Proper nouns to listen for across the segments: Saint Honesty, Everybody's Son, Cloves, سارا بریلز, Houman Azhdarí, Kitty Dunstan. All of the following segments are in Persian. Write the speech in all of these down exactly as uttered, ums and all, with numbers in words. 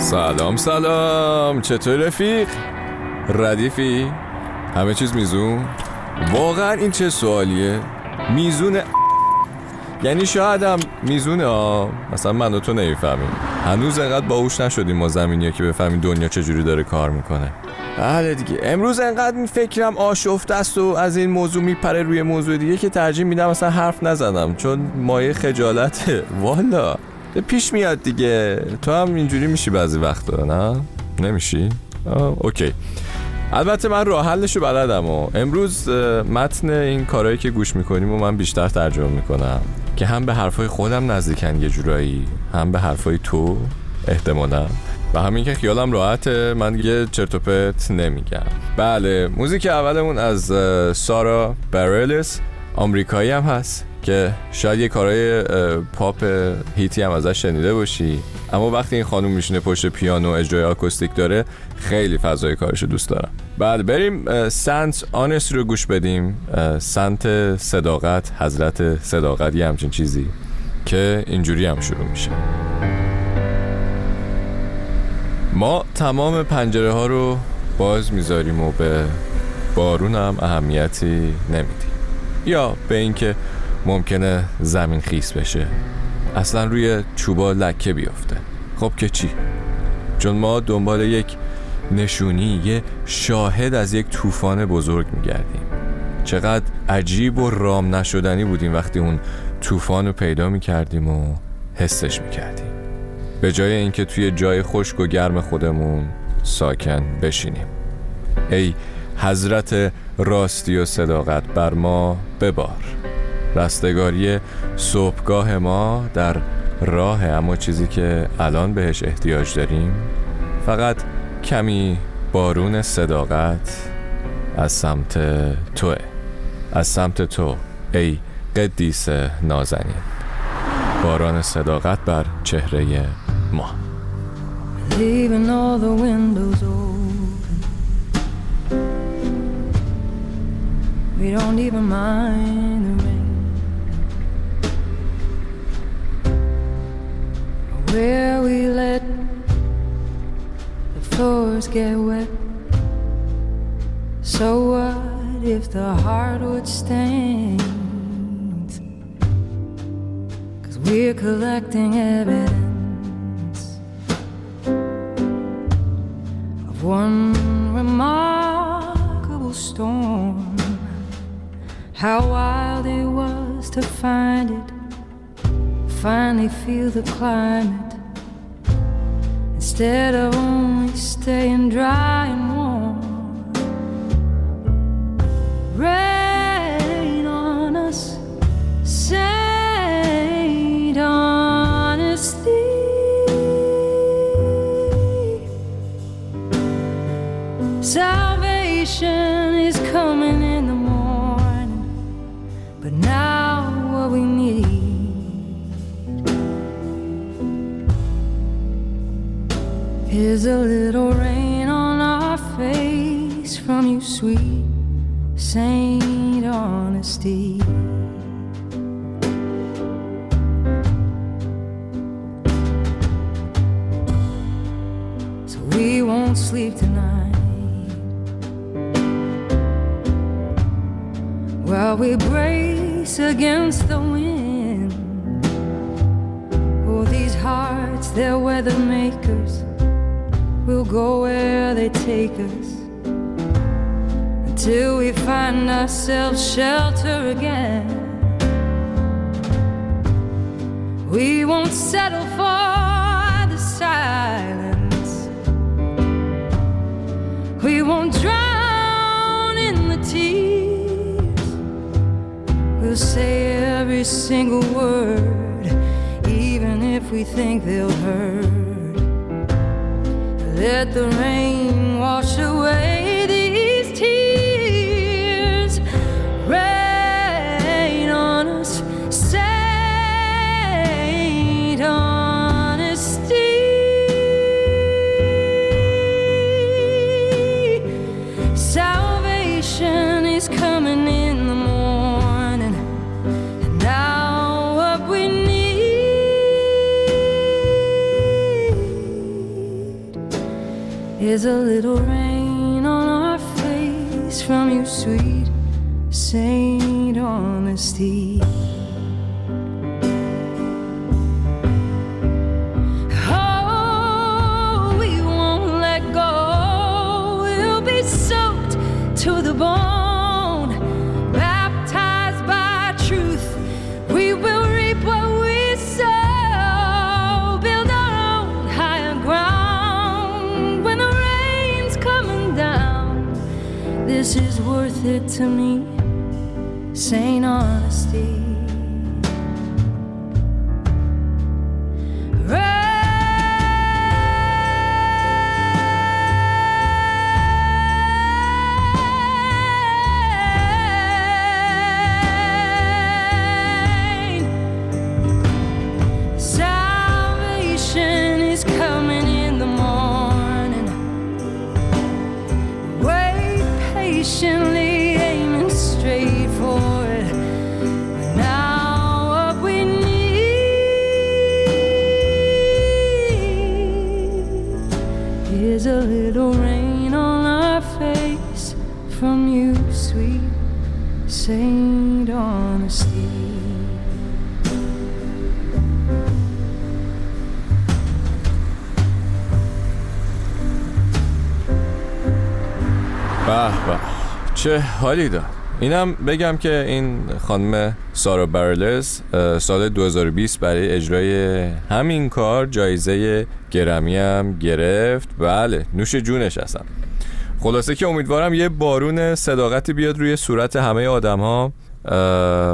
سلام سلام، چطور رفیق؟ ردیفی؟ همه چیز میزون؟ واقعا این چه سوالیه؟ میزونه؟ یعنی شاید هم میزونه ها، مثلا من و تو نمیفهمیم، هنوز انقدر باهوش نشدیم ما زمینی که بفهمیم دنیا چجوری داره کار میکنه. بله دیگه، امروز انقدر فکرم آشفته است و از این موضوع میپره روی موضوع دیگه که ترجیح میدم اصلا حرف نزنم، چون مایه خجالته. والا پیش میاد دیگه، تو هم اینجوری میشی بعضی وقتا، نه؟ نمیشی؟ اوکی. البته من راه حلشو بلدم و امروز متن این کارهایی که گوش میکنیم و من بیشتر ترجمه میکنم که هم به حرفای خودم نزدیکن یه جورایی، هم به حرفای تو احتمالاً، و همین که خیالم راحته من دیگه چرت و پرت نمیگم. بله، موزیک اولمون از سارا بریلز، آمریکایی هم هست که شاید یه کارای پاپ هیتی هم ازش شنیده باشی، اما وقتی این خانم میشینه پشت پیانو اجرای آکوستیک داره، خیلی فضای کارشو دوست دارم. بعد بریم سنت آنستی رو گوش بدیم، سنت صداقت، حضرت صداقت، یه همچین چیزی که اینجوری هم شروع میشه. ما تمام پنجره ها رو باز میذاریم و به بارون هم اهمیتی نمیدیم، یا به اینکه ممکنه زمین خیس بشه، اصلا روی چوبا لکه بیفته. خب که چی؟ چون ما دنبال یک نشونی، یه شاهد از یک طوفان بزرگ میگردیم. چقدر عجیب و رام نشدنی بودیم وقتی اون طوفان رو پیدا میکردیم و حسش میکردیم، به جای اینکه توی جای خشک و گرم خودمون ساکن بشینیم. ای حضرت راستی و صداقت بر ما ببار، رستگاری صبحگاه ما در راه، اما چیزی که الان بهش احتیاج داریم فقط کمی بارون صداقت از سمت توه، از سمت تو ای قدیس نازنین، باران صداقت بر چهره ما. Leaving all the windows open, we don't even mind the rain. Where we let the floors get wet, so what if the hardwood stains? 'Cause we're collecting evidence of one remarkable storm. How wild it was to find it, finally feel the climate, instead of only staying dry and warm. Rain on us, Saint Honesty. Salvation is coming in the morning, but now what we need is a little rain on our face from you, sweet Saint Honesty. So we won't sleep tonight while we brace against the wind. Oh, these hearts, they're weather makers, we'll go where they take us until we find ourselves shelter again. We won't settle for the silence, we won't drown in the tears, we'll say every single word, even if we think they'll hurt. Let the rain wash away these tears. Rain on us, Saint Honesty. Salvation is coming in the morning, and now what we need is a little rain on our face from you, sweet Saint Honesty. Oh, we won't let go. We'll be soaked to the bone, baptized by truth. We will reap what we sow, build our own higher ground. When the rain's coming down, this is worth it to me, Saint Honesty. Is a little rain on our face from you, sweet Saint Honesty. به به، چه حالی داد. اینم بگم که این خانم سارا بارلیز سال دو هزار و بیست برای اجرای همین کار جایزه گرمی هم گرفت. بله، نوش جونش هستم. خلاصه که امیدوارم یه بارون صداقتی بیاد روی صورت همه آدم ها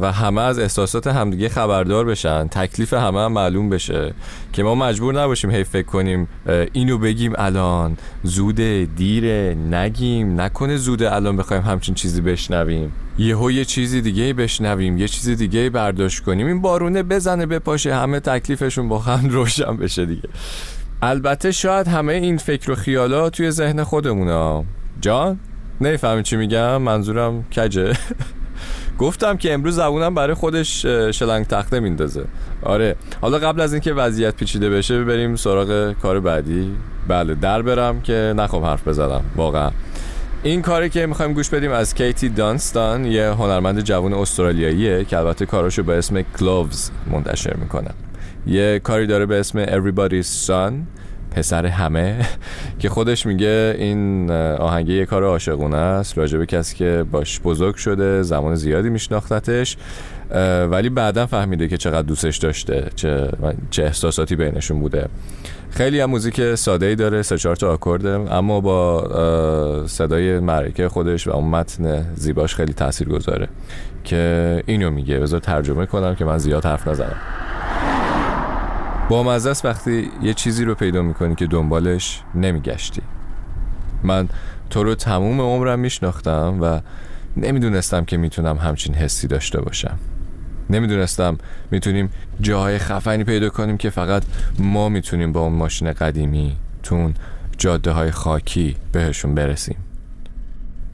و همه از احساسات همدیگه خبردار بشن، تکلیف همه هم معلوم بشه که ما مجبور نباشیم هی فکر کنیم اینو بگیم الان، زوده، دیره، نگیم، نکنه زوده الان بخوایم همچین چیزی بشنویم، یهو یه چیزی دیگه بشنویم، یه چیزی دیگه برداشت کنیم. این بارونه بزنه بپاشه، همه تکلیفشون با هم روشن بشه دیگه. البته شاید همه این فکر و خیالات توی ذهن خودمونه. جان نمی‌فهمی چی میگم، منظورم کجه. گفتم که امروز زبونم برای خودش شلنگ تخته میندازه. آره، حالا قبل از اینکه وضعیت پیچیده بشه بریم سراغ کار بعدی. بله، در برم که نخوام حرف بزنم واقعا. این کاری که میخوایم گوش بدیم از کیتی دانستان، یه هنرمند جوان استرالیاییه که البته کاراشو به اسم کلووز منتشر میکنه. یه کاری داره به اسم Everybody's Son، پسر همه، که خودش میگه این آهنگه یه کار عاشقونه است، راجبه کسی که باش بزرگ شده، زمان زیادی میشناختتش ولی بعداً فهمیده که چقدر دوستش داشته، چه چه احساساتی بینشون بوده. خیلی هم موزیک ساده‌ای داره، سه چهار تا آکورده، اما با صدای معرکه خودش و اون متن زیباش خیلی تاثیرگذاره که اینو میگه. بذار ترجمه کنم که من زیاد حرف نزنم. با مزه است وقتی یه چیزی رو پیدا میکنی که دنبالش نمیگشتی. من تو رو تموم عمرم میشناختم و نمیدونستم که میتونم همچین حسی داشته باشم. نمیدونستم میتونیم جاهای خفنی پیدا کنیم که فقط ما میتونیم با اون ماشین قدیمی تو اون جاده های خاکی بهشون برسیم.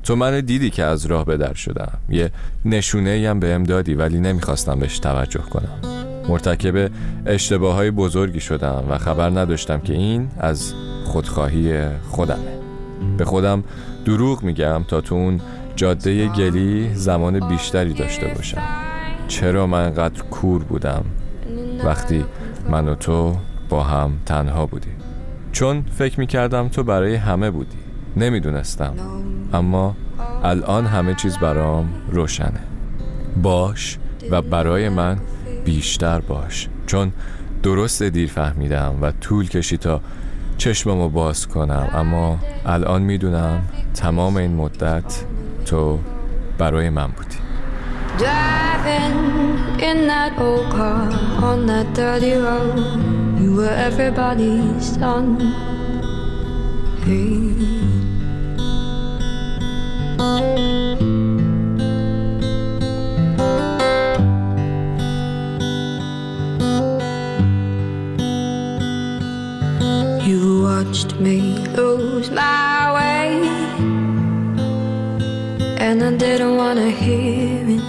تو من دیدی که از راه به در شدم، یه نشونه هم بهم دادی ولی نمیخواستم بهش توجه کنم. مرتکب اشتباه‌های بزرگی شدم و خبر نداشتم که این از خودخواهی خودمه. به خودم دروغ میگم تا تو اون جاده گلی زمان بیشتری داشته باشم. چرا من انقدر کور بودم وقتی من و تو با هم تنها بودیم؟ چون فکر میکردم تو برای همه بودی. نمیدونستم، اما الان همه چیز برام روشنه. باش و برای من بیشتر باش، چون درست دیر فهمیدم و طول کشید تا چشممو باز کنم، اما الان میدونم تمام این مدت تو برای من بودی. Watched me lose my way, and I didn't want to hear it.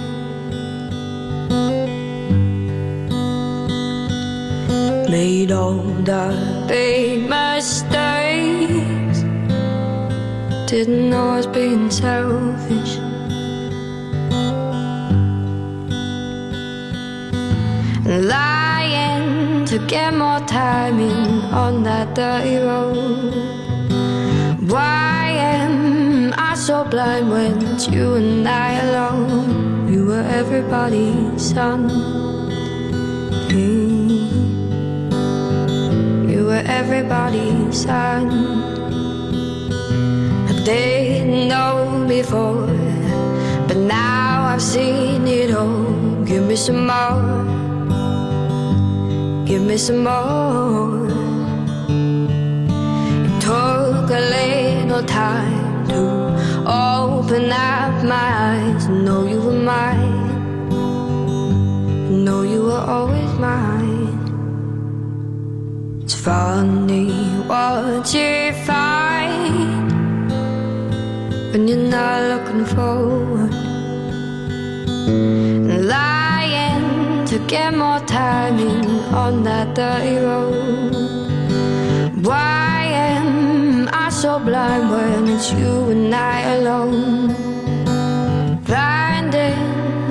Made all the big mistakes, didn't know I was being selfish. And lying to get more time in on that dirty road. Why am I so blind when it's you and I alone? You were everybody's son. You were everybody's son. I didn't know before, but now I've seen it all. Give me some more. Give me some more. It took a little time to open up my eyes and know you were mine, and know you were always mine. It's funny what you find when you're not looking forward. And to get more time in on that dirty road. Why am I so blind when it's you and I alone? Finding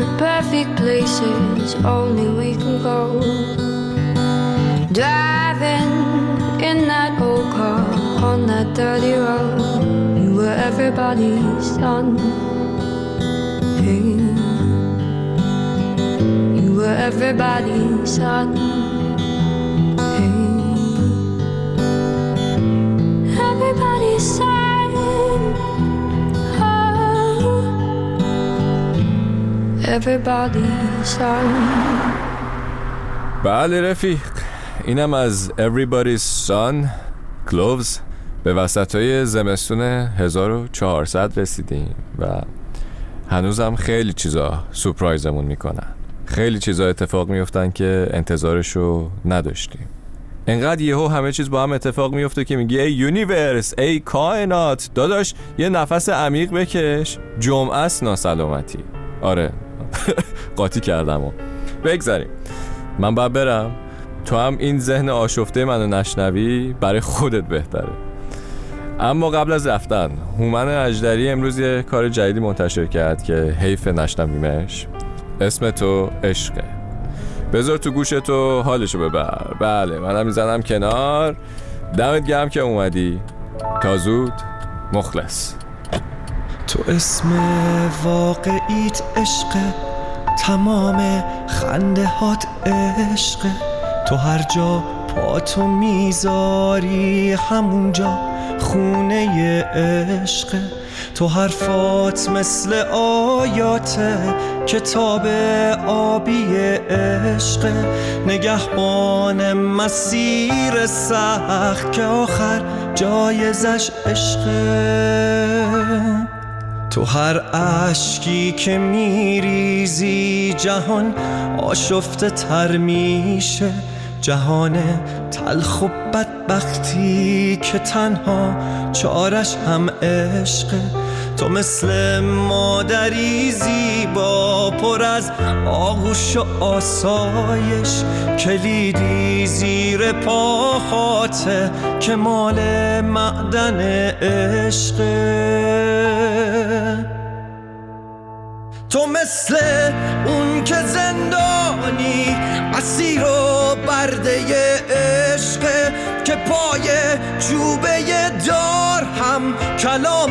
the perfect places only we can go. Driving in that old car on that dirty road. You were everybody's son. Hey. You were everybody's son. Hey. Everybody's son. Oh. Everybody's son. بله رفیق، اینم از Everybody's Son Cloves. به وسطای زمستون هزار و چهارصد رسیدیم و هنوزم خیلی چیزا سورپرایزمون میکنن. خیلی چیزا اتفاق میفتن که انتظارشو نداشتیم. انقدر یهو همه چیز با هم اتفاق میفته که میگی ای یونیورس، ای کائنات، داداش یه نفس عمیق بکش، جمعه است، ناسلامتی. آره قاطی کردمو. بگذاریم، من باید برم. تو هم این ذهن آشفته منو نشنوی، برای خودت بهتره. اما قبل از رفتن، هومن اژدری امروز یه کار جدیدی منتشر کرد که حیف نشنویمش. اسم تو عشقه. بذار تو گوش تو حالشو ببر. بله، منم میزنم کنار. دمت گرم که اومدی. تا زود. مخلص. تو اسم واقعیت عشقه، تمام خنده هات عشقه. تو هر جا پاتو میذاری همونجا خونه عشقه. تو حرفات مثل آیاته، کتاب آبی عشق، نگهبان مسیر سخت که آخر جایزش عشقه. تو هر اشکی که میریزی جهان آشفته تر میشه، جهان تلخ و بدبختی که تنها چارش هم عشقه. تو مثل مادری زیبا، پر از آغوش و آسایش، کلیدی زیر پاهاته که مال معدن عشقه. تو مثل اون که زندانی، اسیر و برده عشقه، که پای چوبه دار هم کلام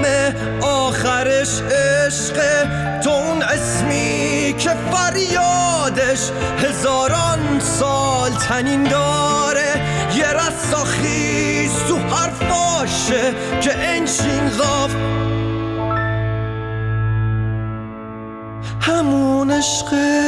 آخرش عشقه. تو اون اسمی که فریادش هزاران سال تنین داره، یه رستاخیز تو حرفاشه که انشین غاف همون عشقه.